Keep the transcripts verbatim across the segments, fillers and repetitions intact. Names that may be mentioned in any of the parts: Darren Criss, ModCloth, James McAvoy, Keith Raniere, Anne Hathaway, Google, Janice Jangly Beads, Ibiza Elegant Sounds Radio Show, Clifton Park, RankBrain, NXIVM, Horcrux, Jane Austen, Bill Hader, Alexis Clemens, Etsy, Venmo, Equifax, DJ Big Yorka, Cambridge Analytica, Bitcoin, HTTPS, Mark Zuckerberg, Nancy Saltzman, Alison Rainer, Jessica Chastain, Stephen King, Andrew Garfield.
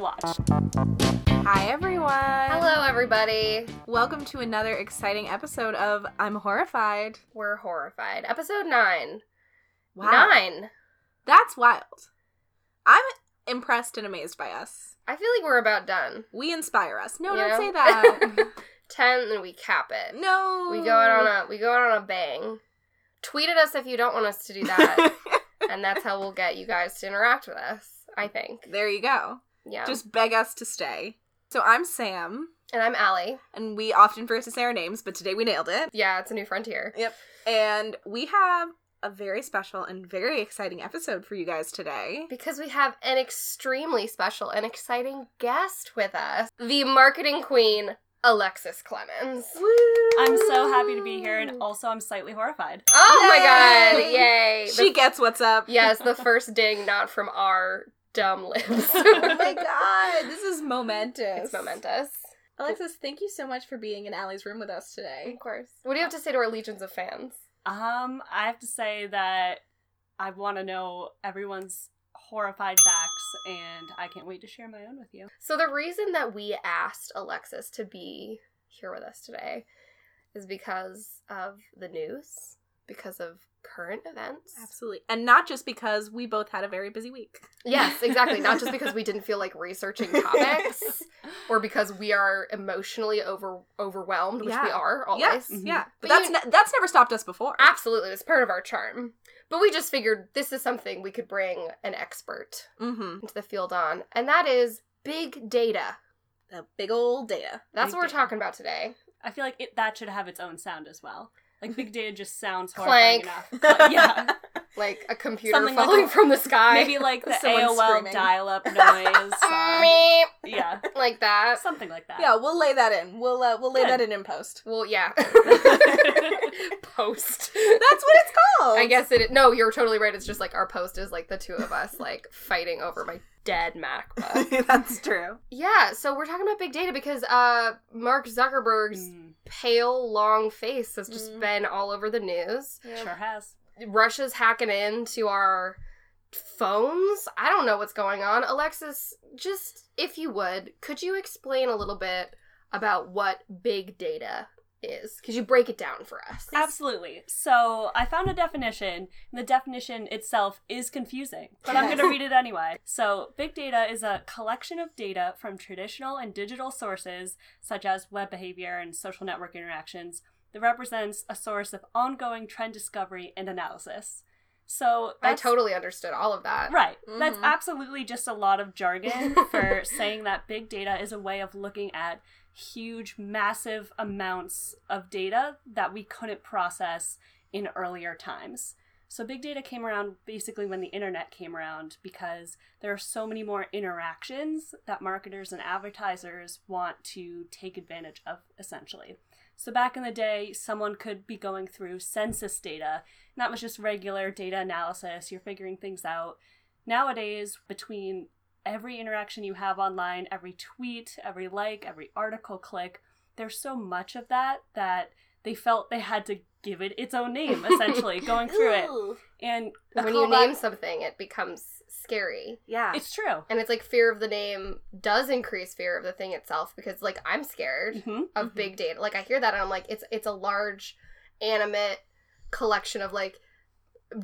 watch. Hi, everyone. Hello, everybody. Welcome to another exciting episode of I'm Horrified. We're horrified. Episode nine. Wow. Nine. That's wild. I'm impressed and amazed by us. I feel like we're about done. We inspire us. No, you don't know? Say that. Ten, then we cap it. No. We go out on a we go out on a bang. Tweet at us if you don't want us to do that. And that's how we'll get you guys to interact with us, I think. There you go. Yeah. Just beg us to stay. So I'm Sam. And I'm Allie. And we often forget to say our names, but today we nailed it. Yeah, it's a new frontier. Yep. And we have a very special and very exciting episode for you guys today. Because we have an extremely special and exciting guest with us. The marketing queen, Alexis Clemens. Woo! I'm so happy to be here, and also I'm slightly horrified. Oh yay! My god, yay. The, she gets what's up. Yes, the first ding not from our dumb lips. Oh my god, this is momentous. It's momentous. Alexis, thank you so much for being in Allie's room with us today. Of course. What do you have to say to our legions of fans? Um, I have to say that I want to know everyone's horrified facts, and I can't wait to share my own with you. So the reason that we asked Alexis to be here with us today is because of the news, because of current events. Absolutely. And not just because we both had a very busy week. Yes, exactly. Not just because we didn't feel like researching topics or because we are emotionally over overwhelmed, which yeah. we are always. Yeah, mm-hmm. yeah. But, but that's you, ne- that's never stopped us before. Absolutely. It's part of our charm. But we just figured this is something we could bring an expert mm-hmm. into the field on, and that is big data. The big old data. That's big what we're data. Talking about today. I feel like it, that should have its own sound as well. Like, big data just sounds horrifying Clank. Enough. But, yeah. Like a computer something falling like, from the sky. Maybe like the someone A O L screaming. Dial-up noise. uh, yeah. Like that. Something like that. Yeah, we'll lay that in. We'll uh, we'll lay Good. That in in post. Well, yeah. Post. That's what it's called. I guess it is. No, you're totally right. It's just like our post is like the two of us like fighting over my dead MacBook. That's true. Yeah, so we're talking about big data because uh, Mark Zuckerberg's mm. pale, long face has just mm. been all over the news. Yep. Sure has. Russia's hacking into our phones. I don't know what's going on. Alexis, just if you would, could you explain a little bit about what big data is? Could you break it down for us? Absolutely. So I found a definition, and the definition itself is confusing, but I'm going to read it anyway. So big data is a collection of data from traditional and digital sources, such as web behavior and social network interactions, that represents a source of ongoing trend discovery and analysis. So I totally understood all of that. Right. Mm-hmm. That's absolutely just a lot of jargon for saying that big data is a way of looking at huge, massive amounts of data that we couldn't process in earlier times. So big data came around basically when the internet came around because there are so many more interactions that marketers and advertisers want to take advantage of, essentially. So back in the day, someone could be going through census data, and that was just regular data analysis. You're figuring things out. Nowadays, between every interaction you have online, every tweet, every like, every article click, there's so much of that that they felt they had to give it its own name, essentially, going through it. And when you name something, it becomes scary. Yeah. It's true. And it's like fear of the name does increase fear of the thing itself because, like, I'm scared mm-hmm. of mm-hmm. big data. Like, I hear that and I'm like, it's it's a large, animate collection of, like,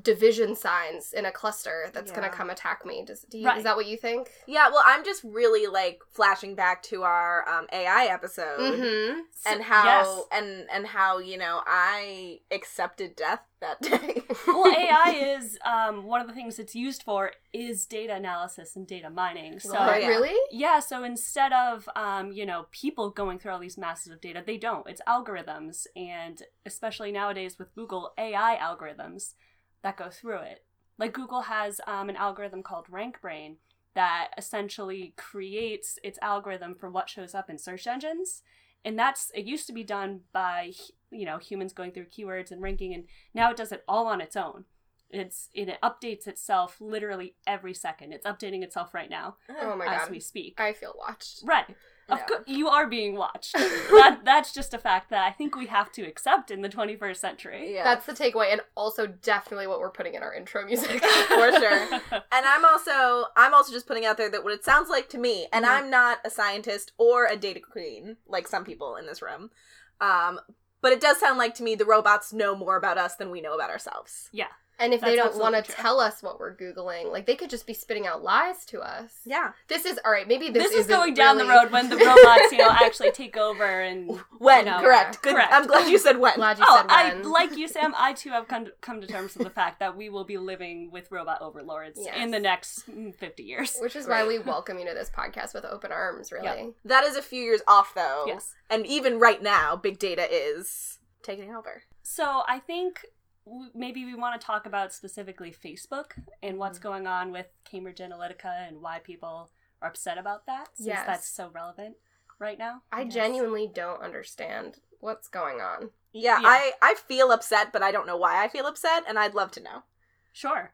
division signs in a cluster that's yeah. going to come attack me. Does, do you, right. Is that what you think? Yeah, well, I'm just really, like, flashing back to our um, A I episode mm-hmm. and how, yes. and, and how, you know, I accepted death that day. Well, A I is, um, one of the things it's used for is data analysis and data mining. So oh, yeah. Really? Yeah, so instead of, um, you know, people going through all these masses of data, they don't. It's algorithms, and especially nowadays with Google, A I algorithms that go through it. Like Google has um, an algorithm called RankBrain that essentially creates its algorithm for what shows up in search engines. And that's, it used to be done by, you know, humans going through keywords and ranking, and now it does it all on its own. It's, and it updates itself literally every second. It's updating itself right now. Oh my God. As we speak. I feel watched. Right. No. Of course, you are being watched. that That's just a fact that I think we have to accept in the twenty-first century. Yeah. That's the takeaway, and also definitely what we're putting in our intro music. For sure. And I'm also, I'm also just putting out there that what it sounds like to me, and mm-hmm. I'm not a scientist or a data queen, like some people in this room, um, but it does sound like to me the robots know more about us than we know about ourselves. Yeah. And if That's they don't want to tell us what we're Googling, like, they could just be spitting out lies to us. Yeah. This is, all right, maybe this, this is going down really... the road when the robots, you know, actually take over and... When, you know, correct. Good. Correct. I'm glad you said when. Glad you oh, said when. I, like you, Sam, I, too, have come to, come to terms with the fact that we will be living with robot overlords yes. in the next fifty years. Which is right. why we welcome you to this podcast with open arms, really. Yep. That is a few years off, though. Yes. And even right now, big data is taking over. So I think... maybe we want to talk about specifically Facebook and what's mm-hmm. going on with Cambridge Analytica and why people are upset about that, since yes. that's so relevant right now. I yes. genuinely don't understand what's going on. Yeah, yeah. I, I feel upset, but I don't know why I feel upset, and I'd love to know. Sure.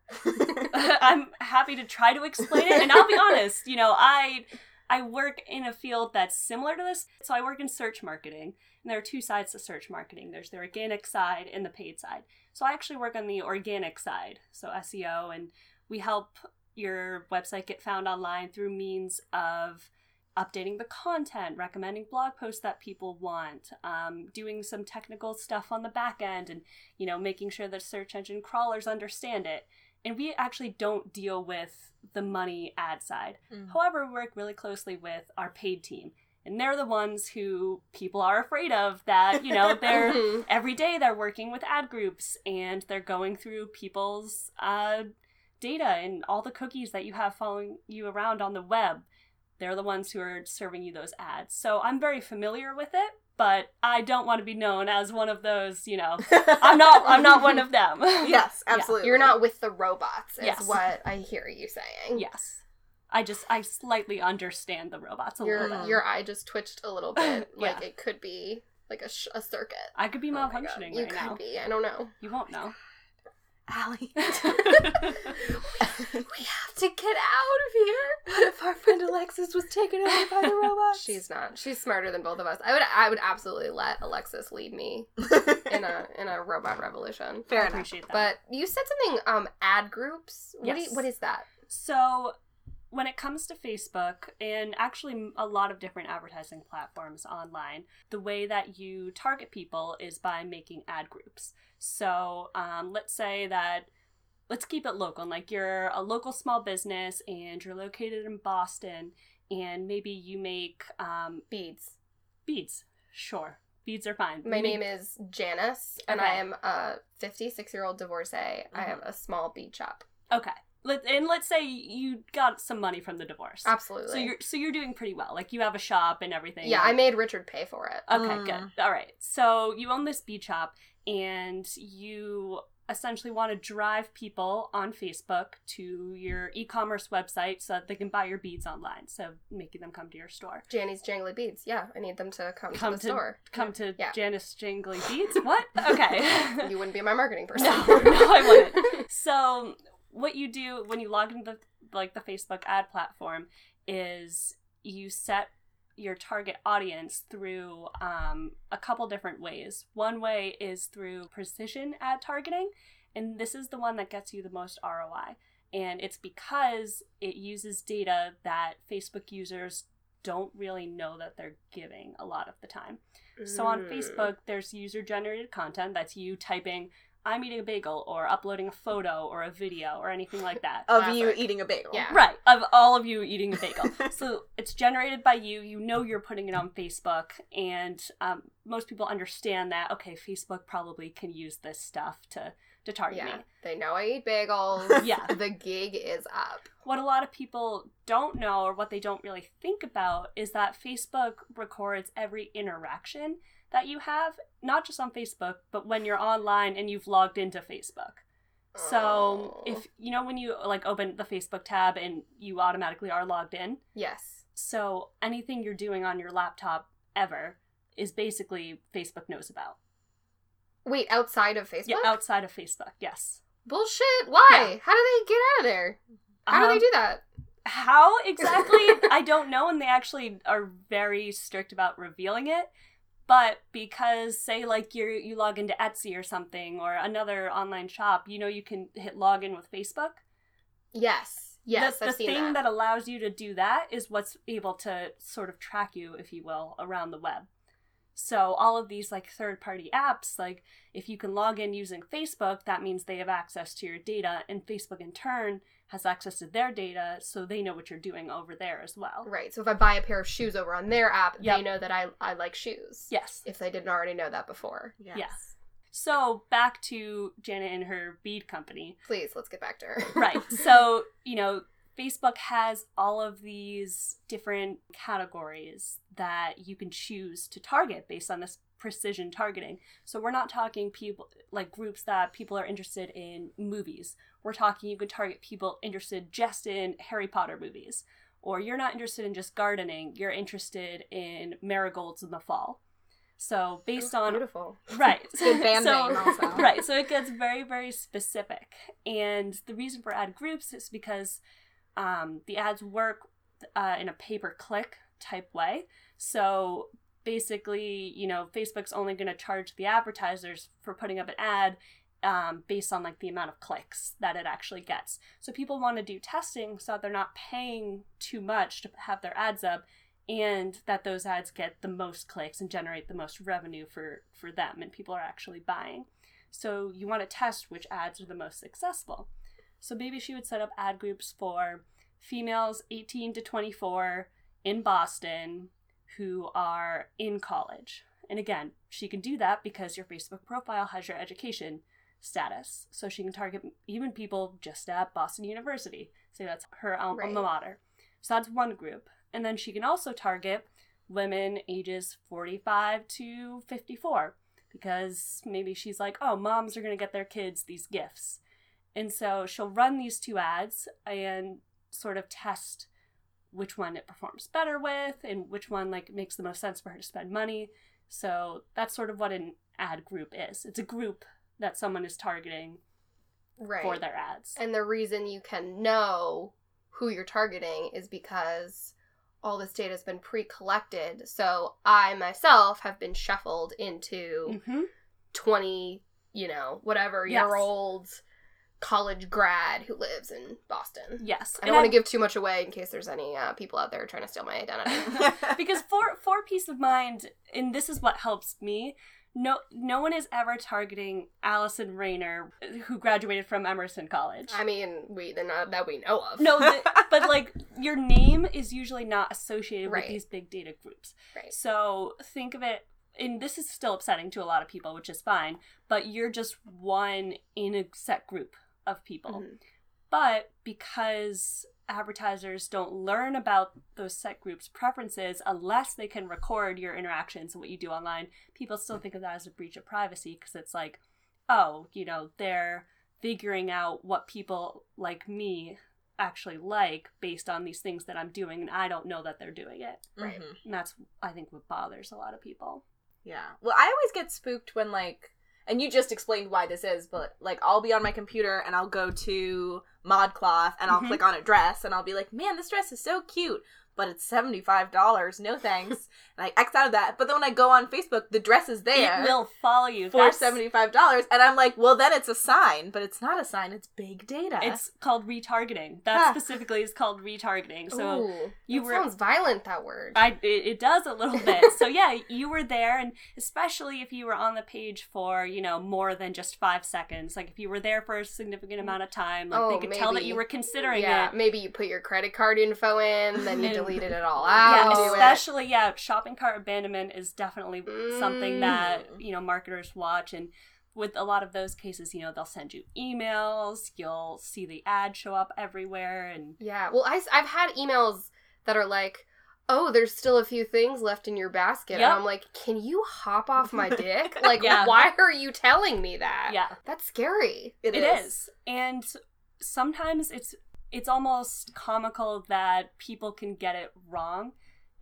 I'm happy to try to explain it, and I'll be honest, you know, I... I work in a field that's similar to this. So I work in search marketing, and there are two sides to search marketing. There's the organic side and the paid side. So I actually work on the organic side, so S E O, and we help your website get found online through means of updating the content, recommending blog posts that people want, um, doing some technical stuff on the back end, and, you know, making sure that search engine crawlers understand it. And we actually don't deal with the money ad side. Mm. However, we work really closely with our paid team. And they're the ones who people are afraid of that, you know, they're every day they're working with ad groups and they're going through people's uh, data and all the cookies that you have following you around on the web. They're the ones who are serving you those ads. So I'm very familiar with it. But I don't want to be known as one of those, you know, I'm not I'm not one of them. Yes, absolutely. Yeah. You're not with the robots is yes. what I hear you saying. Yes. I just, I slightly understand the robots a your, little bit. Your eye just twitched a little bit. yeah. Like it could be like a, sh- a circuit. I could be oh malfunctioning right now. You could now. be. I don't know. You won't know. Allie. we, we have to get out of here. What if our friend Alexis was taken over by the robots? She's not. She's smarter than both of us. I would I would absolutely let Alexis lead me in a in a robot revolution. Fair I enough. Appreciate that. But you said something, um, ad groups. What, yes. do you, what is that? So when it comes to Facebook, and actually a lot of different advertising platforms online, the way that you target people is by making ad groups. So um, let's say that, let's keep it local. Like you're a local small business and you're located in Boston and maybe you make... Um, beads. Beads. Sure. Beads are fine. My make... name is Janice and okay. I am a fifty-six-year-old divorcee. Mm-hmm. I have a small bead shop. Okay. Let, and let's say you got some money from the divorce. Absolutely. So you're so you're doing pretty well. Like you have a shop and everything. Yeah, I made Richard pay for it. Okay, mm. good. All right. So you own this bead shop and you essentially want to drive people on Facebook to your e-commerce website so that they can buy your beads online. So making them come to your store. Janice Jangly Beads. Yeah, I need them to come, come to the to, store. Come to yeah. Janice Jangly Beads? What? Okay. You wouldn't be my marketing person. No, no I wouldn't. So... what you do when you log into the, like the Facebook ad platform is you set your target audience through um, a couple different ways. One way is through precision ad targeting, and this is the one that gets you the most R O I. And it's because it uses data that Facebook users don't really know that they're giving a lot of the time. Mm. So on Facebook, there's user-generated content. That's you typing... I'm eating a bagel or uploading a photo or a video or anything like that. Of Classic. you eating a bagel. Yeah. Right. Of all of you eating a bagel. So it's generated by you. You know you're putting it on Facebook. And um, most people understand that, okay, Facebook probably can use this stuff to, to target yeah. me. They know I eat bagels. Yeah. The gig is up. What a lot of people don't know or what they don't really think about is that Facebook records every interaction that you have, not just on Facebook, but when you're online and you've logged into Facebook. So oh. if, you know, when you like open the Facebook tab and you automatically are logged in. Yes. So anything you're doing on your laptop ever is basically Facebook knows about. Wait, outside of Facebook? Yeah, outside of Facebook. Yes. Bullshit. Why? Yeah. How do they get out of there? How um, do they do that? How exactly? I don't know, and they actually are very strict about revealing it. But because, say, like, you you log into Etsy or something, or another online shop, you know, you can hit login with Facebook. Yes, yes, the, I've the seen that. The thing that allows you to do that is what's able to sort of track you, if you will, around the web. So all of these, like, third-party apps, like, if you can log in using Facebook, that means they have access to your data, and Facebook, in turn, has access to their data, so they know what you're doing over there as well. Right. So if I buy a pair of shoes over on their app, yep. they know that I, I like shoes. Yes. If they didn't already know that before. Yes. yes. So back to Janet and her bead company. Please, let's get back to her. Right. So, you know, Facebook has all of these different categories that you can choose to target based on this precision targeting. So we're not talking people like groups that people are interested in movies. We're talking you could target people interested just in Harry Potter movies, or you're not interested in just gardening, you're interested in marigolds in the fall. So based oh, on beautiful. Right. Good band so, name also. Right. So it gets very, very specific. And the reason for ad groups is because um, the ads work uh, in a pay-per-click type way. So basically, you know, Facebook's only going to charge the advertisers for putting up an ad um, based on, like, the amount of clicks that it actually gets. So people want to do testing so that they're not paying too much to have their ads up, and that those ads get the most clicks and generate the most revenue for, for them, and people are actually buying. So you want to test which ads are the most successful. So maybe she would set up ad groups for females eighteen to twenty-four in Boston who are in college. And again, she can do that because your Facebook profile has your education status. So she can target even people just at Boston University. So that's her alma right. mater. So that's one group. And then she can also target women ages forty-five to fifty-four because maybe she's like, oh, moms are going to get their kids these gifts. And so she'll run these two ads and sort of test which one it performs better with and which one, like, makes the most sense for her to spend money. So that's sort of what an ad group is. It's a group that someone is targeting right. for their ads. And the reason you can know who you're targeting is because all this data has been pre-collected. So I myself have been shuffled into mm-hmm. twenty, you know, whatever yes. year olds. College grad who lives in Boston. Yes. I don't want to give too much away in case there's any uh, people out there trying to steal my identity. Because for for peace of mind, and this is what helps me, no no one is ever targeting Alison Rainer, who graduated from Emerson College. I mean, we not that we know of. No, the, but like your name is usually not associated right. with these big data groups. Right. So think of it. And this is still upsetting to a lot of people, which is fine, but you're just one in a set group of people. Mm-hmm. But because advertisers don't learn about those set groups' preferences unless they can record your interactions and what you do online, people still think of that as a breach of privacy because it's like, oh, you know, they're figuring out what people like me actually like based on these things that I'm doing, and I don't know that they're doing it. Right. Mm-hmm. And that's, I think, what bothers a lot of people. Yeah. Well, I always get spooked when, like, and you just explained why this is, but, like, I'll be on my computer and I'll go to ModCloth and I'll mm-hmm. click on a dress and I'll be like, man, this dress is so cute, but it's seventy-five dollars. No thanks. And I X out of that. But then when I go on Facebook, the dress is there. It will follow you. For That's... seventy-five dollars. And I'm like, well, then it's a sign. But it's not a sign. It's big data. It's called retargeting. That huh. specifically is called retargeting. So Ooh, you that were... sounds violent, that word. I, it, it does a little bit. So yeah, you were there. And especially if you were on the page for, you know, more than just five seconds. Like if you were there for a significant amount of time, like oh, they could maybe. Tell that you were considering yeah, it. Yeah, maybe you put your credit card info in, then you deleted it all out. Yeah, especially, yeah, shopping cart abandonment is definitely mm. something that, you know, marketers watch. And with a lot of those cases, you know, they'll send you emails. You'll see the ad show up everywhere. And yeah, well, I, I've had emails that are like, oh, there's still a few things left in your basket. Yep. And I'm like, can you hop off my dick? Like, yeah. why are you telling me that? Yeah. That's scary. It, it is. is. And sometimes it's... It's almost comical that people can get it wrong.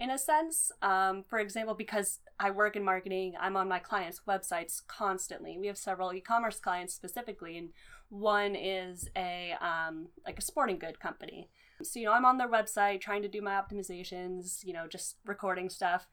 in a sense. Um, for example, because I work in marketing, I'm on my clients' websites constantly. We have several e-commerce clients specifically, and one is a um, like a sporting good company. So, you know, I'm on their website trying to do my optimizations, you know, just recording stuff.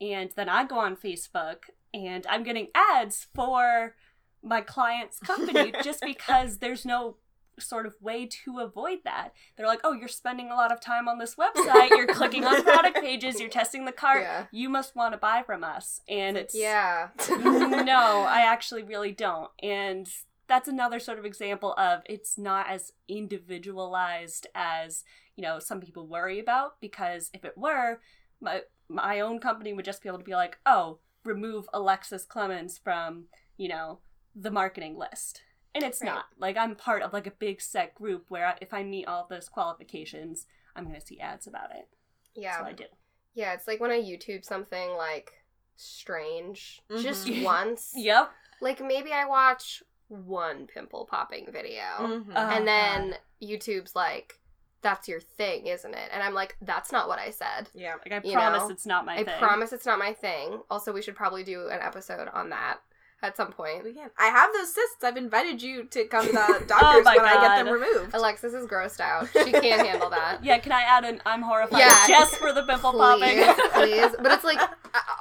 And then I go on Facebook and I'm getting ads for my client's company just because there's no sort of way to avoid that. They're like, oh, you're spending a lot of time on this website. You're clicking on product pages. You're testing the cart. Yeah. You must want to buy from us. And it's, yeah. No, I actually really don't. And that's another sort of example of it's not as individualized as, you know, some people worry about, because if it were, my my own company would just be able to be like, oh, remove Alexis Clemens from, you know, the marketing list. And it's right. not. Like, I'm part of, like, a big set group where if I meet all those qualifications, I'm going to see ads about it. Yeah. That's what I do. Yeah, it's like when I YouTube something, like, strange. Mm-hmm. Just once. Yep. Like, maybe I watch one pimple popping video. Mm-hmm. Uh-huh. And then YouTube's like, that's your thing, isn't it? And I'm like, that's not what I said. Yeah, like, I you promise know? it's not my I thing. I promise it's not my thing. Also, we should probably do an episode on that at some point. We can. I have those cysts. I've invited you to come to the doctors oh my when God. I get them removed. Alexis is grossed out. She can't handle that. Yeah, can I add an I'm horrified yeah. just for the pimple please, popping? Please. But it's like,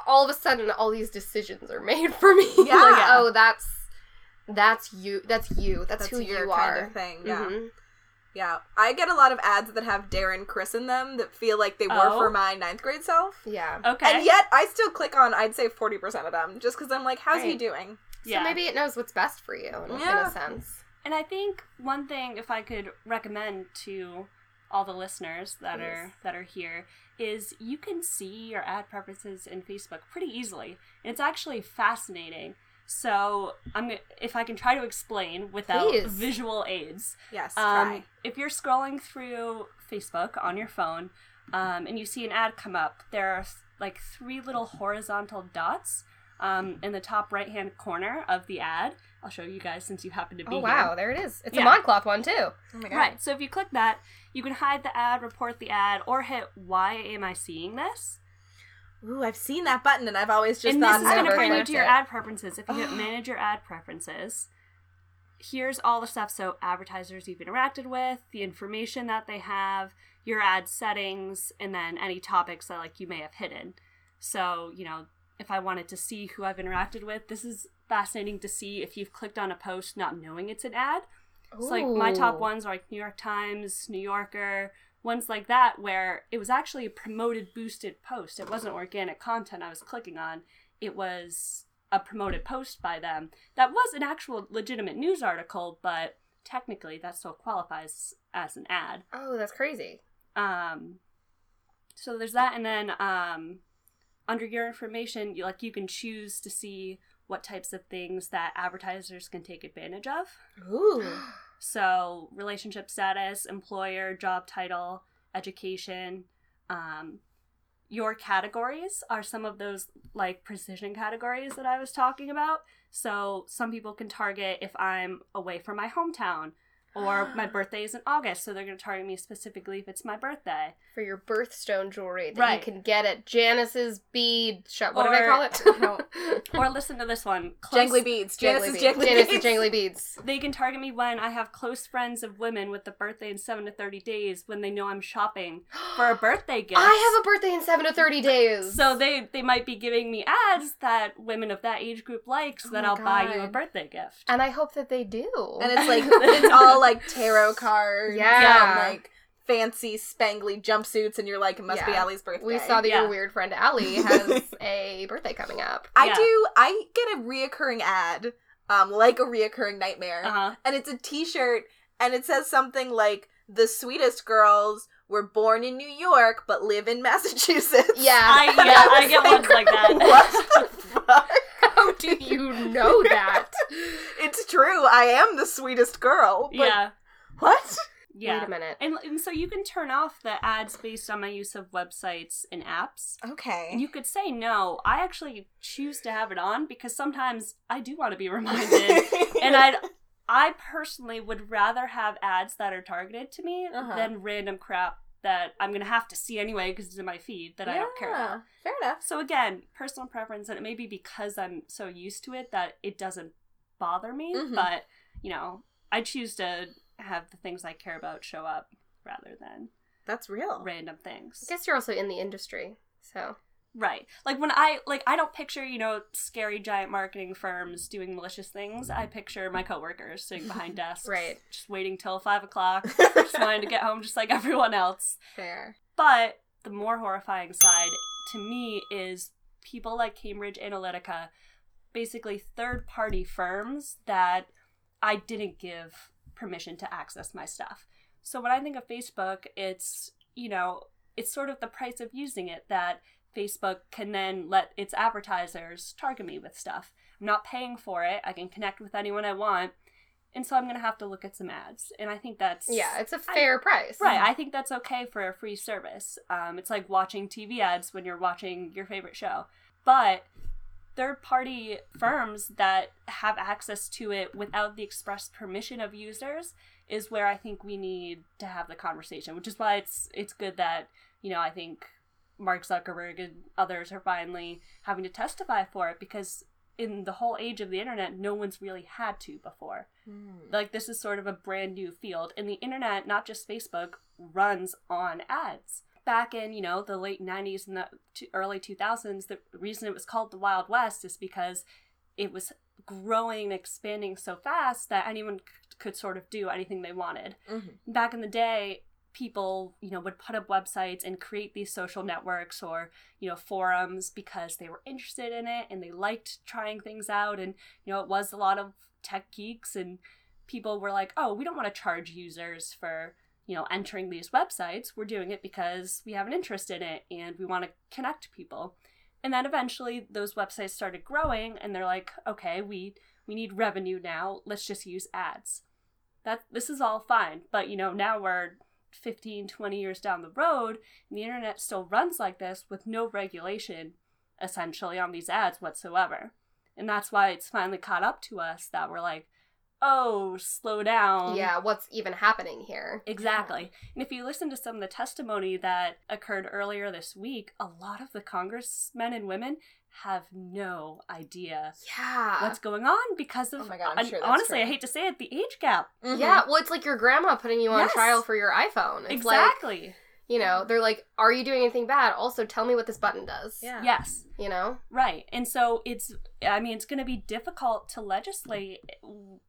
all of a sudden, all these decisions are made for me. Yeah. Like, yeah. oh, that's, that's you. That's you. That's, that's who your you are. Kind of thing, yeah. Mm-hmm. Yeah, I get a lot of ads that have Darren Criss in them that feel like they were oh. for my ninth grade self. Yeah. Okay. And yet, I still click on, I'd say, forty percent of them, just because I'm like, how's right. he doing? Yeah. So maybe it knows what's best for you, in, yeah. in a sense. And I think one thing, if I could recommend to all the listeners that Please. are that are here, is you can see your ad preferences in Facebook pretty easily. And it's actually fascinating. So I'm gonna, if I can try to explain without Please. visual aids. Yes, um, try. If you're scrolling through Facebook on your phone um, and you see an ad come up, there are like three little horizontal dots um, in the top right-hand corner of the ad. I'll show you guys since you happen to be here. Oh, wow, here. There it is. It's yeah. a ModCloth one, too. Oh, my God. Right, so if you click that, you can hide the ad, report the ad, or hit, why am I seeing this? Ooh, I've seen that button, and I've always just and thought... And this is going to bring you to your ad preferences. If you hit manage your ad preferences, here's all the stuff. So advertisers you've interacted with, the information that they have, your ad settings, and then any topics that like you may have hidden. So, you know, if I wanted to see who I've interacted with, this is fascinating to see if you've clicked on a post not knowing it's an ad. It's so, like my top ones are like New York Times, New Yorker... Ones like that where it was actually a promoted, boosted post. It wasn't organic content I was clicking on. It was a promoted post by them. That was an actual legitimate news article, but technically that still qualifies as an ad. Oh, that's crazy. Um, so there's that. And then um, under your information, you, like, you can choose to see what types of things that advertisers can take advantage of. Ooh. So relationship status, employer, job title, education. Um, your categories are some of those like precision categories that I was talking about. So some people can target if I'm away from my hometown or my birthday is in August. So they're going to target me specifically if it's my birthday. For your birthstone jewelry that right. you can get at Janice's bead shop. What or, did I call it? No. Or listen to this one. Close, jangly beads. Janice's jangly, Janice's jangly beads. They can target me when I have close friends of women with a birthday in seven to thirty days when they know I'm shopping for a birthday gift. I have a birthday in seven to thirty days. So they, they might be giving me ads that women of that age group like, so oh that I'll God. buy you a birthday gift. And I hope that they do. And it's like, it's all like tarot cards, yeah, and like fancy spangly jumpsuits, and you're like, it must yeah. be Allie's birthday. We saw that yeah. your weird friend Allie has a birthday coming up. I yeah. do. I get a reoccurring ad, um, like a reoccurring nightmare, uh-huh. and it's a T-shirt, and it says something like, "The sweetest girls were born in New York but live in Massachusetts." Yeah, I, yeah, I, I get like, ones like that. What the fuck? How do you know that? It's true. I am the sweetest girl. But yeah. What? Yeah. Wait a minute. And, and so you can turn off the ads based on my use of websites and apps. Okay. You could say no. I actually choose to have it on because sometimes I do want to be reminded. And I'd, I personally would rather have ads that are targeted to me uh-huh. than random crap that I'm going to have to see anyway because it's in my feed that yeah, I don't care about. Fair enough. So again, personal preference, and it may be because I'm so used to it that it doesn't bother me, mm-hmm. but, you know, I choose to have the things I care about show up rather than that's real random things. I guess you're also in the industry, so... Right. Like, when I, like, I don't picture, you know, scary giant marketing firms doing malicious things. I picture my coworkers sitting behind desks. Right. Just waiting till five o'clock. Just wanting to get home just like everyone else. Fair. But the more horrifying side to me is people like Cambridge Analytica, basically third-party firms that I didn't give permission to access my stuff. So when I think of Facebook, it's, you know, it's sort of the price of using it that Facebook can then let its advertisers target me with stuff. I'm not paying for it. I can connect with anyone I want. And so I'm going to have to look at some ads. And I think that's... Yeah, it's a fair I, price. Right. I think that's okay for a free service. Um, it's like watching T V ads when you're watching your favorite show. But third-party firms that have access to it without the express permission of users is where I think we need to have the conversation, which is why it's it's good that, you know, I think... Mark Zuckerberg and others are finally having to testify for it, because in the whole age of the internet, no one's really had to before. Mm. Like, this is sort of a brand new field, and the internet, not just Facebook, runs on ads. Back in, you know, the late nineties and the early two thousands, the reason it was called the Wild West is because it was growing and expanding so fast that anyone could sort of do anything they wanted. Mm-hmm. Back in the day, people, you know, would put up websites and create these social networks or, you know, forums because they were interested in it and they liked trying things out. And, you know, it was a lot of tech geeks, and people were like, oh, we don't want to charge users for, you know, entering these websites. We're doing it because we have an interest in it and we want to connect people. And then eventually those websites started growing and they're like, okay, we, we need revenue now. Let's just use ads. That this is all fine. But, you know, now we're fifteen, twenty years down the road, and the internet still runs like this with no regulation, essentially, on these ads whatsoever. And that's why it's finally caught up to us that we're like, oh, slow down. Yeah, what's even happening here? Exactly. And if you listen to some of the testimony that occurred earlier this week, a lot of the congressmen and women have no idea yeah. what's going on because of, oh my God, I'm sure that's honestly, true. I hate to say it, the age gap. Mm-hmm. Yeah, well, it's like your grandma putting you on yes. trial for your iPhone. It's exactly. Like, you know, they're like, are you doing anything bad? Also, tell me what this button does. Yeah. Yes. You know? Right. And so it's, I mean, it's going to be difficult to legislate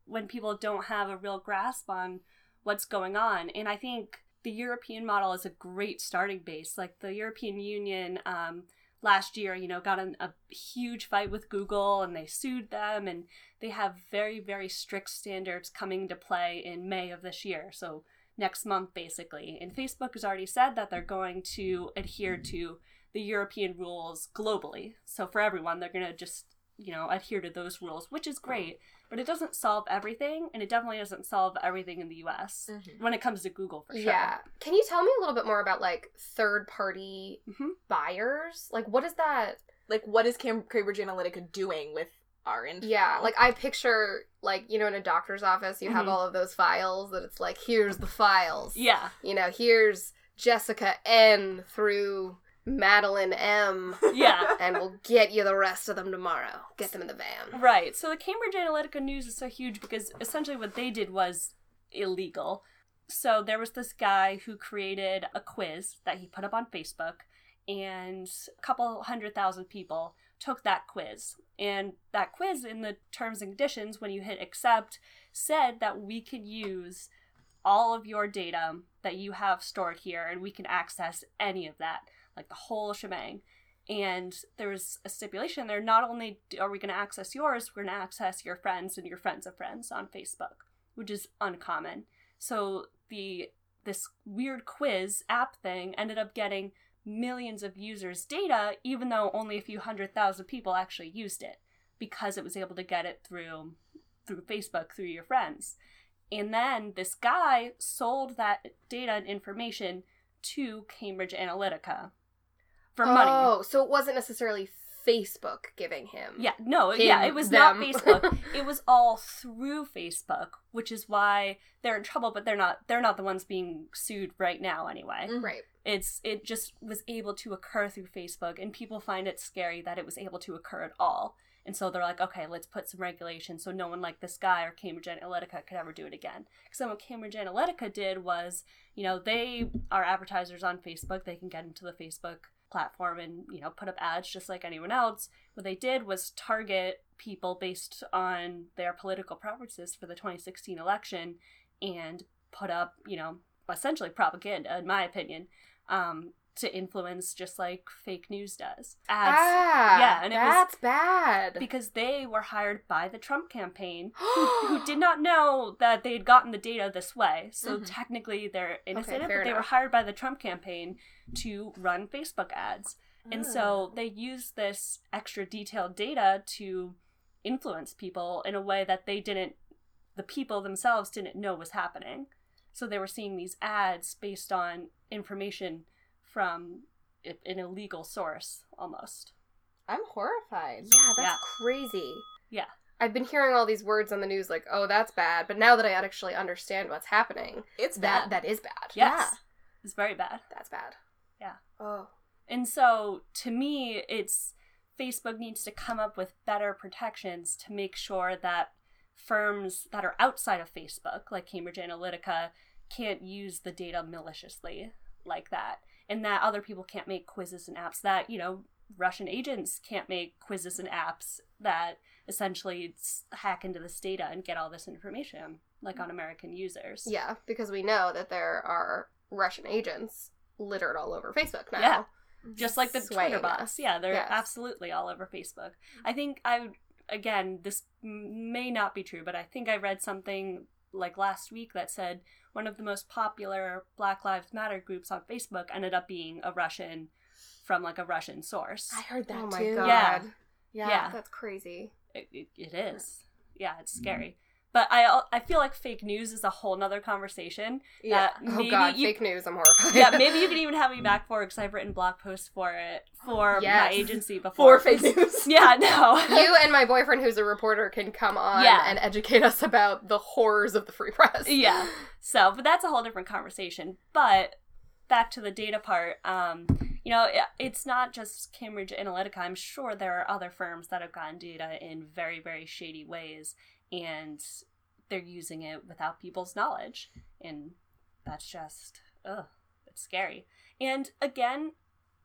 when people don't have a real grasp on what's going on. And I think the European model is a great starting base. Like, the European Union um, last year, you know, got in a huge fight with Google and they sued them. And they have very, very strict standards coming to play in May of this year. So next month, basically. And Facebook has already said that they're going to adhere to the European rules globally. So for everyone, they're going to just, you know, adhere to those rules, which is great. But it doesn't solve everything, and it definitely doesn't solve everything in the U S mm-hmm. when it comes to Google, for sure. Yeah. Can you tell me a little bit more about, like, third-party mm-hmm. buyers? Like, what is that? Like, what is Cam- Cambridge Analytica doing with our info? Yeah, like, I picture, like, you know, in a doctor's office, you mm-hmm. have all of those files that it's like, here's the files. Yeah. You know, here's Jessica N through Madeline M. Yeah. And we'll get you the rest of them tomorrow. Get them in the van. Right. So the Cambridge Analytica news is so huge because essentially what they did was illegal. So there was this guy who created a quiz that he put up on Facebook, and a couple hundred thousand people took that quiz. And that quiz, in the terms and conditions, when you hit accept, said that we could use all of your data that you have stored here, and we can access any of that, like the whole shebang. And there was a stipulation there. Not only are we going to access yours, we're going to access your friends and your friends of friends on Facebook, which is uncommon. So the this weird quiz app thing ended up getting millions of users' data, even though only a few hundred thousand people actually used it, because it was able to get it through through Facebook, through your friends. And then this guy sold that data and information to Cambridge Analytica for money. Oh, so it wasn't necessarily Facebook giving him. Yeah, no, him, yeah, it was them. Not Facebook. It was all through Facebook, which is why they're in trouble, but they're not they're not the ones being sued right now anyway. Right. It's it just was able to occur through Facebook, and people find it scary that it was able to occur at all. And so they're like, okay, let's put some regulations so no one like this guy or Cambridge Analytica could ever do it again. Because what Cambridge Analytica did was, you know, they are advertisers on Facebook. They can get into the Facebook platform and, you know, put up ads just like anyone else. What they did was target people based on their political preferences for the twenty sixteen election and put up, you know, essentially propaganda, in my opinion, um, to influence just like fake news does. Ads. Ah, yeah, and it that's was bad. Because they were hired by the Trump campaign who, who did not know that they had gotten the data this way. So mm-hmm. technically they're innocent, okay, but enough. They were hired by the Trump campaign to run Facebook ads. Mm. And so they used this extra detailed data to influence people in a way that they didn't, the people themselves didn't know was happening. So they were seeing these ads based on information from an illegal source, almost. I'm horrified. Yeah, that's yeah. crazy. Yeah. I've been hearing all these words on the news like, oh, that's bad. But now that I actually understand what's happening, it's bad. That, that is bad. Yes. Yeah. It's very bad. That's bad. Yeah. Oh. And so, to me, it's Facebook needs to come up with better protections to make sure that firms that are outside of Facebook, like Cambridge Analytica, can't use the data maliciously like that. And that other people can't make quizzes and apps, that, you know, Russian agents can't make quizzes and apps that essentially hack into this data and get all this information, like on American users. Yeah, because we know that there are Russian agents littered all over Facebook now. Yeah, just like the Twitter bots. Yeah, they're yes. absolutely all over Facebook. I think I, again, this may not be true, but I think I read something like last week that said one of the most popular Black Lives Matter groups on Facebook ended up being a Russian, from like a Russian source. I heard that too. Oh my too. God. Yeah. Yeah, yeah. That's crazy. It, it, it is. Yeah, it's scary. But I I feel like fake news is a whole nother conversation. Yeah. That maybe oh God, you, fake news, I'm horrified. Yeah, maybe you can even have me back for it because I've written blog posts for it, for yes. my agency before. For fake news. Yeah, no. You and my boyfriend who's a reporter can come on yeah. and educate us about the horrors of the free press. Yeah. So, but that's a whole different conversation. But back to the data part, um, you know, it, it's not just Cambridge Analytica. I'm sure there are other firms that have gotten data in very, very shady ways. And they're using it without people's knowledge. And that's just, ugh, it's scary. And again,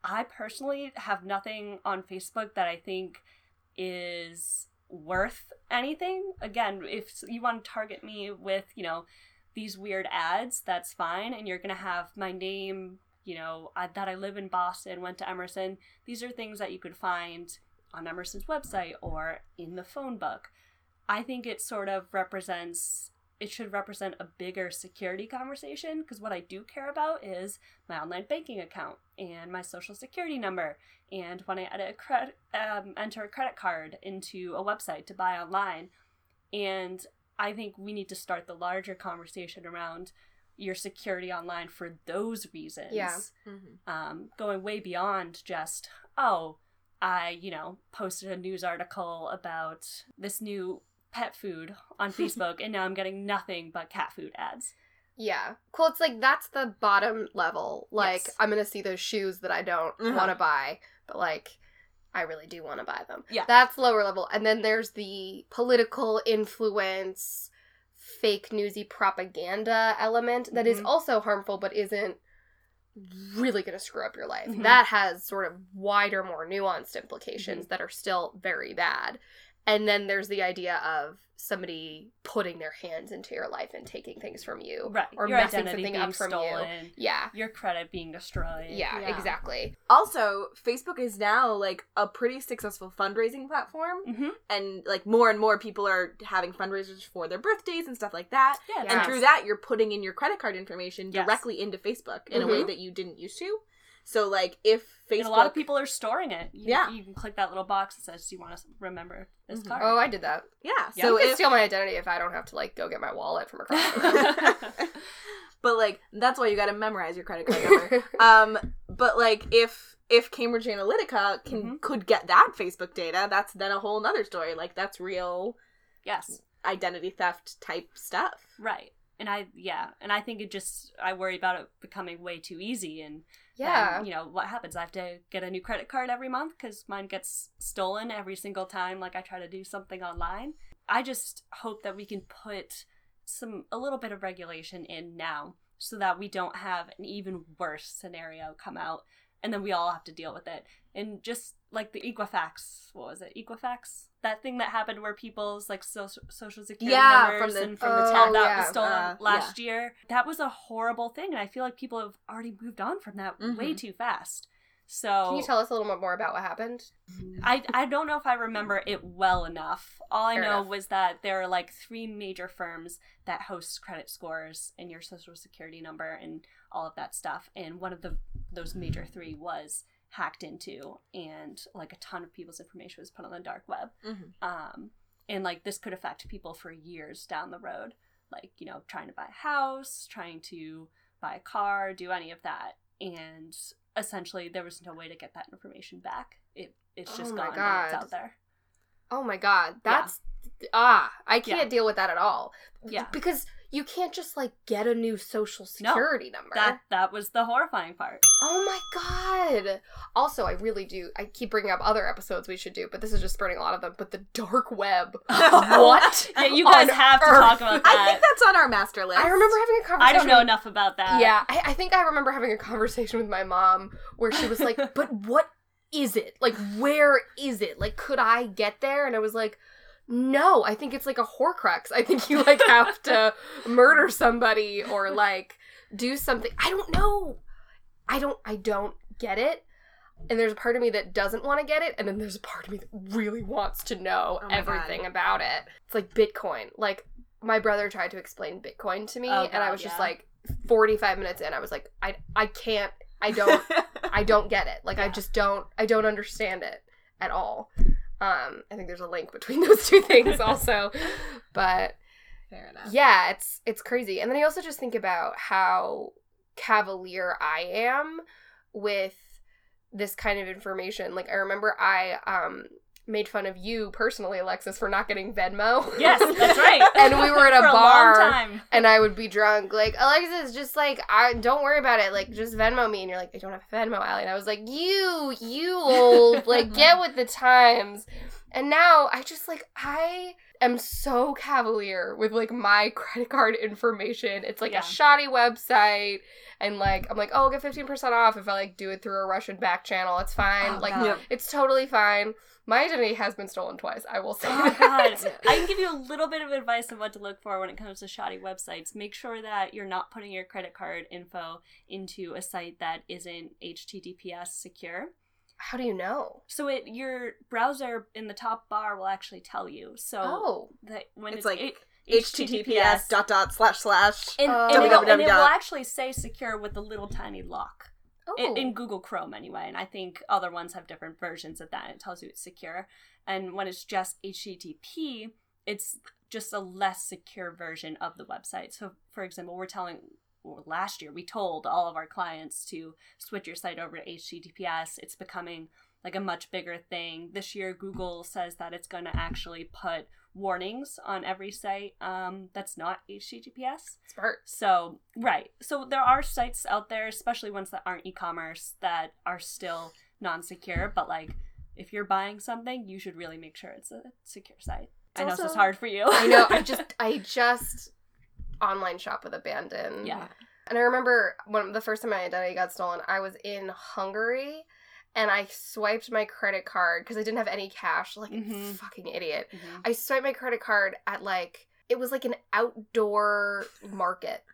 I personally have nothing on Facebook that I think is worth anything. Again, if you want to target me with, you know, these weird ads, that's fine. And you're going to have my name, you know, I, that I live in Boston, went to Emerson. These are things that you could find on Emerson's website or in the phone book. I think it sort of represents, it should represent a bigger security conversation, because what I do care about is my online banking account and my social security number, and when I edit a credit, um, enter a credit card into a website to buy online. And I think we need to start the larger conversation around your security online for those reasons. Yeah. Mm-hmm. Um, going way beyond just, oh, I, you know, posted a news article about this new pet food on Facebook, and now I'm getting nothing but cat food ads. Yeah. Cool. It's like, that's the bottom level. Like, yes. I'm going to see those shoes that I don't mm-hmm. want to buy, but like, I really do want to buy them. Yeah. That's lower level. And then there's the political influence, fake newsy propaganda element that mm-hmm. is also harmful, but isn't really going to screw up your life. Mm-hmm. That has sort of wider, more nuanced implications mm-hmm. that are still very bad. And then there's the idea of somebody putting their hands into your life and taking things from you. Right. Or your messing something being up from stolen, you. Yeah. Your credit being destroyed. Yeah, yeah, exactly. Also, Facebook is now, like, a pretty successful fundraising platform. Mm-hmm. And, like, more and more people are having fundraisers for their birthdays and stuff like that. Yeah. And yes. through that, you're putting in your credit card information directly yes. into Facebook in mm-hmm. a way that you didn't used to. So, like, if Facebook... And a lot of people are storing it. You, yeah. You can click that little box that says, do you want to remember this mm-hmm. card? Oh, I did that. Yeah. yeah. So you can if... steal my identity if I don't have to, like, go get my wallet from across the room. But, like, that's why you got to memorize your credit card number. um, but, like, if if Cambridge Analytica can mm-hmm. could get that Facebook data, that's then a whole nother story. Like, that's real yes. identity theft type stuff. Right. And I, yeah, and I think it just, I worry about it becoming way too easy, and yeah. then, you know, what happens? I have to get a new credit card every month because mine gets stolen every single time, like, I try to do something online. I just hope that we can put some, a little bit of regulation in now so that we don't have an even worse scenario come out, and then we all have to deal with it. And just, like, the Equifax, what was it, Equifax? That thing that happened where people's, like, so- social security yeah, numbers from the, and from oh, the tab that yeah, was stolen uh, last yeah. year. That was a horrible thing, and I feel like people have already moved on from that mm-hmm. way too fast. So can you tell us a little bit more about what happened? I, I don't know if I remember it well enough. All I Fair know enough. was that there are, like, three major firms that host credit scores and your social security number and all of that stuff. And one of the those major three was hacked into, and, like, a ton of people's information was put on the dark web. Mm-hmm. Um, and, like, this could affect people for years down the road. Like, you know, trying to buy a house, trying to buy a car, do any of that. And essentially, there was no way to get that information back. It It's just oh gone and it's out there. Oh, my God. That's... Yeah. Ah, I can't yeah. deal with that at all. Yeah. Because you can't just, like, get a new social security no, number. That that was the horrifying part. Oh, my God. Also, I really do... I keep bringing up other episodes we should do, but this is just spurning a lot of them. But the dark web. What? Yeah, you guys have to earth? talk about that. I think that's on our master list. I remember having a conversation... I don't know with, enough about that. Yeah. I, I think I remember having a conversation with my mom where she was like, but what... is it? Like, where is it? Like, could I get there? And I was like, no, I think it's like a Horcrux. I think you, like, have to murder somebody or, like, do something. I don't know. I don't, I don't get it. And there's a part of me that doesn't want to get it. And then there's a part of me that really wants to know oh everything God. about it. It's like Bitcoin. Like, my brother tried to explain Bitcoin to me. Oh, God, and I was yeah. just like, forty-five minutes in, I was like, I, I can't. I don't, I don't get it. Like, yeah. I just don't, I don't understand it at all. Um, I think there's a link between those two things also, but Fair enough. yeah, it's, it's crazy. And then I also just think about how cavalier I am with this kind of information. Like, I remember I, um, made fun of you personally, Alexis, for not getting Venmo. Yes, that's right. And we were at a for bar, a long time. And I would be drunk, like, Alexis, just, like, I don't worry about it, like, just Venmo me. And you're like, I don't have Venmo, Allie. And I was like, you, you old, like, get with the times. And now I just, like, I am so cavalier with, like, my credit card information. It's, like, yeah. a shoddy website. And, like, I'm like, oh, I'll get fifteen percent off if I, like, do it through a Russian back channel. It's fine. Oh, like, no. It's totally fine. My identity has been stolen twice, I will say. Oh, God. I can give you a little bit of advice on what to look for when it comes to shoddy websites. Make sure that you're not putting your credit card info into a site that isn't H T T P S secure. How do you know? So it your browser in the top bar will actually tell you. So oh. that when it's, it's like... It, H T T P S dot dot slash slash and, uh, and, it'll, and it will actually say secure with a little tiny lock oh. in, in Google Chrome anyway, and I think other ones have different versions of that. It tells you it's secure, and when it's just H T T P, it's just a less secure version of the website. So, for example, we're telling well, last year we told all of our clients to switch your site over to H T T P S. It's becoming like a much bigger thing this year. Google says that it's going to actually put warnings on every site um, that's not H T T P S. Smart. So, right. So there are sites out there, especially ones that aren't e-commerce, that are still non-secure. But, like, if you're buying something, you should really make sure it's a secure site. It's I know also, this is hard for you. I know. I just, I just online shop with abandon. Yeah. And I remember when the first time my identity got stolen, I was in Hungary. And I swiped my credit card, because I didn't have any cash, like mm-hmm. a fucking idiot. Mm-hmm. I swiped my credit card at, like, it was like an outdoor market.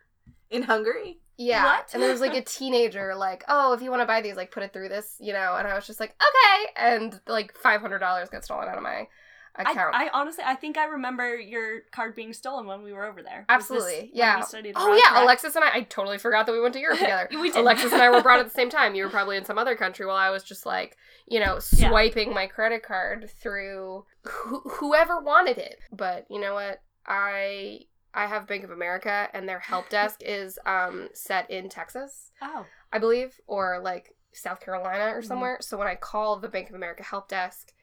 In Hungary? Yeah. What? And there was, like, a teenager, like, oh, if you want to buy these, like, put it through this, you know. And I was just like, okay. And, like, five hundred dollars got stolen out of my account. I, I honestly, I think I remember your card being stolen when we were over there. Absolutely, yeah. Oh yeah, track? Alexis and I, I totally forgot that we went to Europe together. We did. Alexis and I were brought at the same time. You were probably in some other country while I was just, like, you know, swiping yeah. my credit card through wh- whoever wanted it. But you know what? I I have Bank of America, and their help desk is um set in Texas. Oh. I believe, or, like, South Carolina or somewhere. Mm-hmm. So when I call the Bank of America help desk,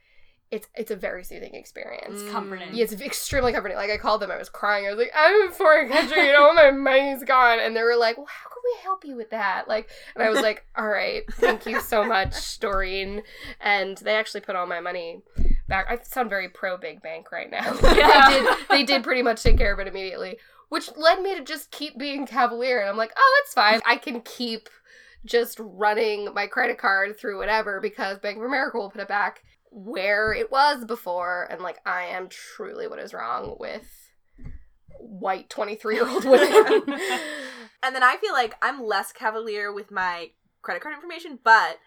it's it's a very soothing experience. It's comforting. Yeah, it's extremely comforting. Like, I called them. I was crying. I was like, I'm in a foreign country and all my money's gone. And they were like, well, how can we help you with that? Like, and I was like, all right, thank you so much, Doreen. And they actually put all my money back. I sound very pro-big bank right now. Yeah. they, did, they did pretty much take care of it immediately, which led me to just keep being cavalier. And I'm like, oh, it's fine. I can keep just running my credit card through whatever because Bank of America will put it back where it was before. And like, I am truly what is wrong with white twenty-three year old women. And then I feel like I'm less cavalier with my credit card information, but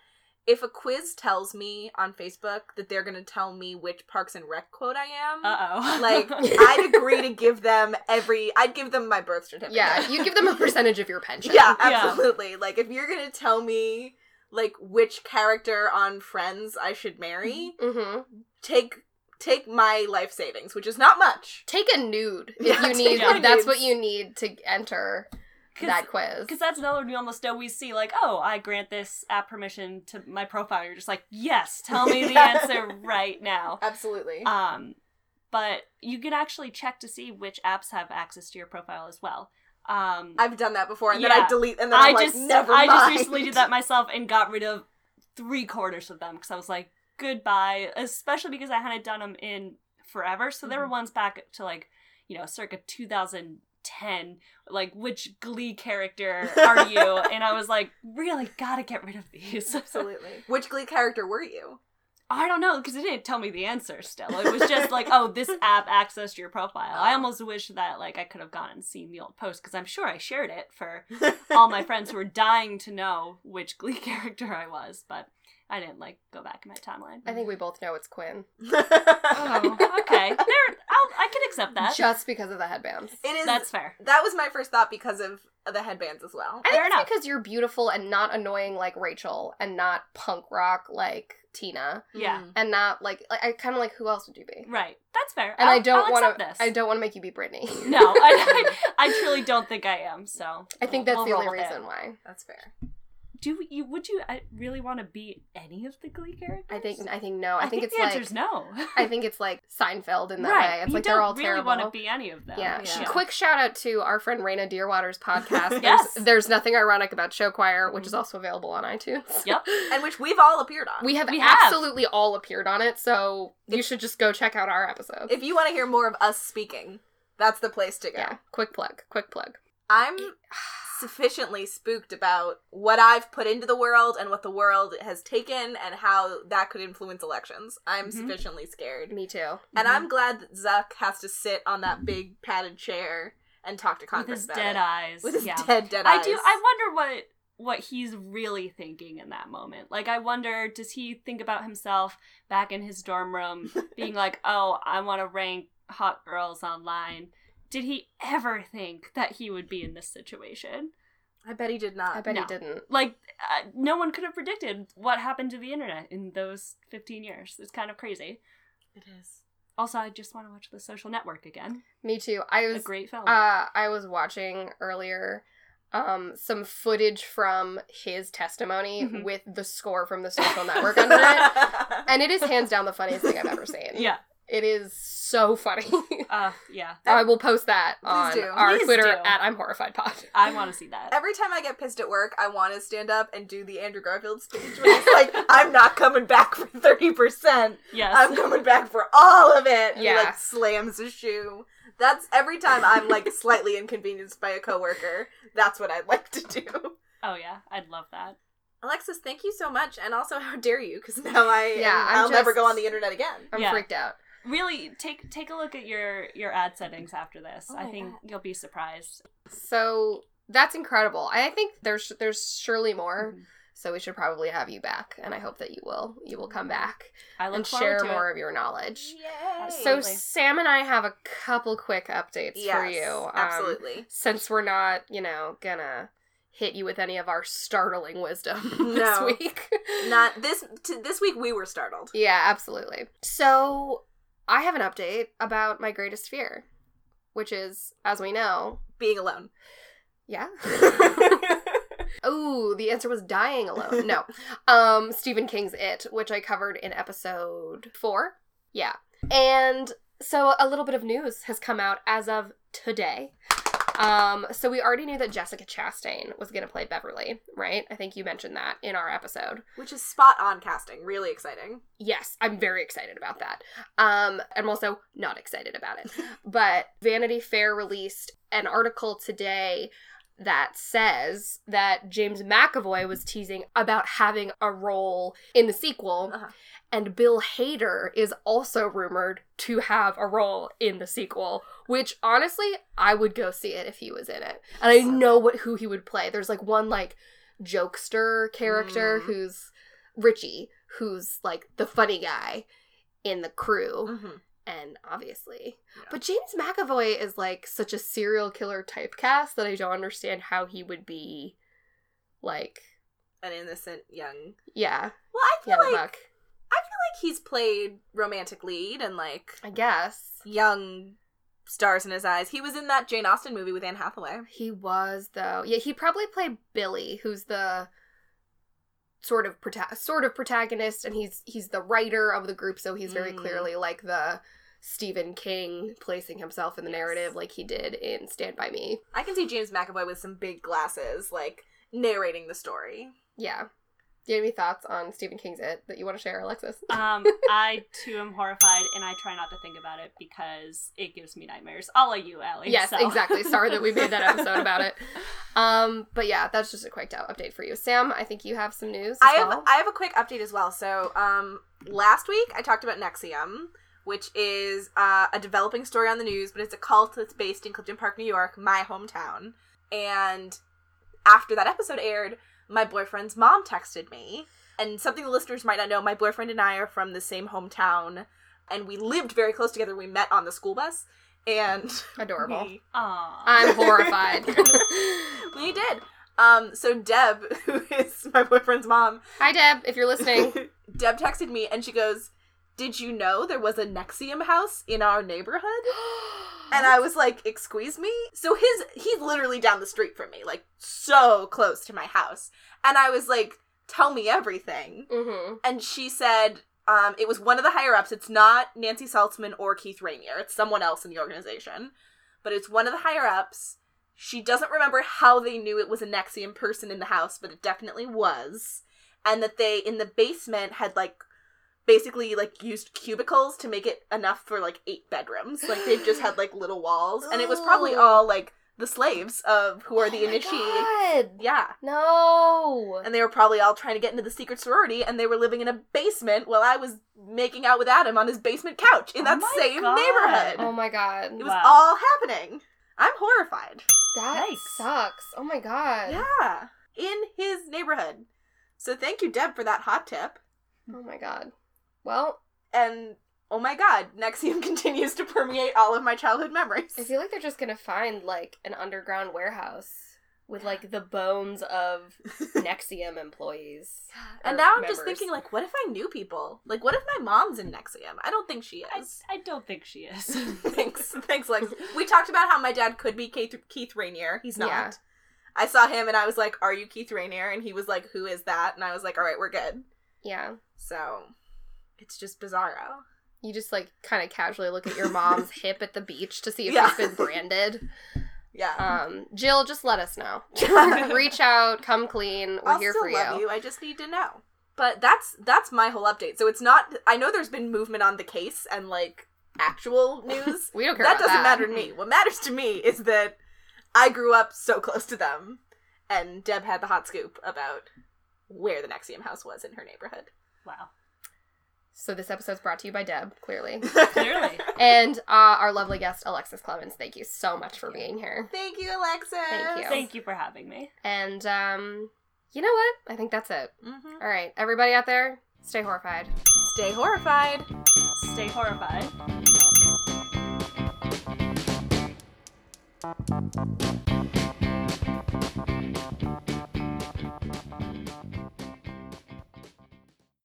if a quiz tells me on Facebook that they're going to tell me which Parks and Rec quote I am, uh-oh, like, I'd agree to give them every, I'd give them my birth certificate. Yeah, you give them a percentage of your pension. Yeah, absolutely. Yeah. Like, if you're going to tell me, like, which character on Friends I should marry, mm-hmm. take take my life savings, which is not much. Take a nude if yeah, you need, if that's nudes. What you need to enter that quiz. Because that's another one we almost always see, like, oh, I grant this app permission to my profile. You're just like, yes, tell me the answer right now. Absolutely. Um, but you can actually check to see which apps have access to your profile as well. Um, I've done that before, and yeah. then I delete, and then I'm I just, like, never mind. I just recently did that myself and got rid of three quarters of them, because I was like, goodbye, especially because I hadn't done them in forever, so mm-hmm. there were ones back to, like, you know, circa two thousand ten, like, which Glee character are you? And I was like, really gotta get rid of these. Absolutely. Which Glee character were you? I don't know, because it didn't tell me the answer still. It was just like, oh, this app accessed your profile. I almost wish that, like, I could have gone and seen the old post, because I'm sure I shared it for all my friends who were dying to know which Glee character I was, but I didn't, like, go back in my timeline. I think we both know it's Quinn. Oh, okay. There, I'll, I can accept that. Just because of the headbands. It is. That's fair. That was my first thought because of the headbands as well. I fair think it's because you're beautiful and not annoying like Rachel and not punk rock like Tina. Yeah. And not like, like I kind of like, who else would you be? Right. That's fair. And I'll, I don't want to, I don't want to make you be Britney. No, I, I, I truly don't think I am, so. I think that's we'll the only reason it. Why. That's fair. Do you would you really want to be any of the Glee characters? I think I think no. I, I think, think it's the answer's like no. I think it's like Seinfeld in that right. way. It's you like don't they're all really terrible. Want to be any of them. Yeah. Yeah. yeah. Quick shout out to our friend Raina Dearwater's podcast. Yes. There's, There's Nothing Ironic About Show Choir, which is also available on iTunes. Yep. And which we've all appeared on. We have we absolutely have. all appeared on it. So if, you should just go check out our episodes. If you want to hear more of us speaking, that's the place to go. Yeah. Quick plug. Quick plug. I'm sufficiently spooked about what I've put into the world and what the world has taken and how that could influence elections. I'm mm-hmm. sufficiently scared. Me too. And mm-hmm. I'm glad that Zuck has to sit on that big padded chair and talk to Congress about it. With his dead eyes. With his yeah. dead, dead eyes. I do. I wonder what what he's really thinking in that moment. Like, I wonder, does he think about himself back in his dorm room being like, oh, I want to rank hot girls online? Did he ever think that he would be in this situation? I bet he did not. I bet no. he didn't. Like, uh, no one could have predicted what happened to the internet in those fifteen years. It's kind of crazy. It is. Also, I just want to watch The Social Network again. Me too. I was, a great film. Uh, I was watching earlier um, some footage from his testimony mm-hmm. with the score from The Social Network under it. And it is hands down the funniest thing I've ever seen. Yeah. It is so funny. Uh, yeah. I will post that on do. our Please Twitter do. at I'm Horrified Pod. I want to see that. Every time I get pissed at work, I want to stand up and do the Andrew Garfield speech where it's like, I'm not coming back for thirty percent. Yes. I'm coming back for all of it. And yeah. He like slams his shoe. That's every time I'm like slightly inconvenienced by a coworker. That's what I'd like to do. Oh yeah. I'd love that. Alexis, thank you so much. And also, how dare you? Because now I, yeah, I'll just, never go on the internet again. I'm yeah. freaked out. Really, take take a look at your, your ad settings after this. Oh I think God. You'll be surprised. So, that's incredible. I think there's there's surely more, mm-hmm. so we should probably have you back, and I hope that you will you will come back I look and share to more it. Of your knowledge. Yay! So, Sam and I have a couple quick updates yes, for you. Um, absolutely. Since we're not, you know, gonna hit you with any of our startling wisdom this no, week. not this t- This week, we were startled. Yeah, absolutely. So, I have an update about my greatest fear, which is, as we know, being alone. Yeah. Oh, the answer was dying alone. No. um, Stephen King's It, which I covered in episode four. Yeah. And so a little bit of news has come out as of today. Um, so we already knew that Jessica Chastain was going to play Beverly, right? I think you mentioned that in our episode. Which is spot on casting. Really exciting. Yes, I'm very excited about that. Um, I'm also not excited about it. But Vanity Fair released an article today that says that James McAvoy was teasing about having a role in the sequel, uh-huh. and Bill Hader is also rumored to have a role in the sequel, which, honestly, I would go see it if he was in it. And I know what who he would play. There's, like, one, like, jokester character mm. who's Richie, who's, like, the funny guy in the crew. Mm-hmm. And obviously, yeah. But James McAvoy is like such a serial killer typecast that I don't understand how he would be like an innocent young. Yeah. Well, I feel like buck. I feel like he's played romantic lead and like I guess young stars in his eyes. He was in that Jane Austen movie with Anne Hathaway. He was though. Yeah, he probably played Billy, who's the sort of prota- sort of protagonist, and he's he's the writer of the group, so he's very mm. clearly like the Stephen King placing himself in the yes. narrative like he did in Stand By Me. I can see James McAvoy with some big glasses, like, narrating the story. Yeah. Do you have any thoughts on Stephen King's It that you want to share, Alexis? um, I, too, am horrified, and I try not to think about it because it gives me nightmares. A la you, Allie. Yes, so. Exactly. Sorry that we made that episode about it. Um, but yeah, that's just a quick update for you. Sam, I think you have some news as I have, well. I have a quick update as well. So um, last week, I talked about N X I V M, which is uh, a developing story on the news, but it's a cult that's based in Clifton Park, New York, my hometown. And after that episode aired, my boyfriend's mom texted me, and something the listeners might not know, my boyfriend and I are from the same hometown, and we lived very close together. We met on the school bus, and... Adorable. We... I'm horrified. We did. Um, so Deb, who is my boyfriend's mom... Hi, Deb, if you're listening. Deb texted me, and she goes, did you know there was a N X I V M house in our neighborhood? And I was like, excuse me? So his, he's literally down the street from me, like, so close to my house. And I was like, tell me everything. Mm-hmm. And she said, um, it was one of the higher-ups. It's not Nancy Saltzman or Keith Raniere. It's someone else in the organization. But it's one of the higher-ups. She doesn't remember how they knew it was a N X I V M person in the house, but it definitely was. And that they, in the basement, had, like, basically, like, used cubicles to make it enough for, like, eight bedrooms. Like, they've just had, like, little walls. And it was probably all, like, the slaves of who are oh the initiated. Yeah. No. And they were probably all trying to get into the secret sorority, and they were living in a basement while I was making out with Adam on his basement couch in that oh same god. neighborhood. Oh my god. It was wow. all happening. I'm horrified. That nice. sucks. Oh my god. Yeah. In his neighborhood. So thank you, Deb, for that hot tip. Oh my god. Well, and oh my god, N X I V M continues to permeate all of my childhood memories. I feel like they're just gonna find, like, an underground warehouse with, like, the bones of N X I V M employees. And now I'm members. just thinking, like, what if I knew people? Like, what if my mom's in N X I V M? I don't think she is. I, I don't think she is. Thanks. Thanks, Lex. We talked about how my dad could be Keith, Keith Raniere. He's not. Yeah. I saw him and I was like, are you Keith Raniere? And he was like, who is that? And I was like, all right, we're good. Yeah. So... it's just bizarro. You just, like, kind of casually look at your mom's hip at the beach to see if yeah. she's been branded. Yeah. Um, Jill, just let us know. Reach out, come clean. We're I'll here for you. I still love you. I just need to know. But that's that's my whole update. So it's not. I know there's been movement on the case and, like, actual news. We don't care. That about doesn't that. matter to me. What matters to me is that I grew up so close to them, and Deb had the hot scoop about where the N X I V M house was in her neighborhood. Wow. So this episode's brought to you by Deb, clearly. Clearly. And uh, our lovely guest, Alexis Clemens. Thank you so much for being here. Thank you, Alexis. Thank you. Thank you for having me. And um, you know what? I think that's it. Mm-hmm. All right. Everybody out there, stay horrified. Stay horrified. Stay horrified.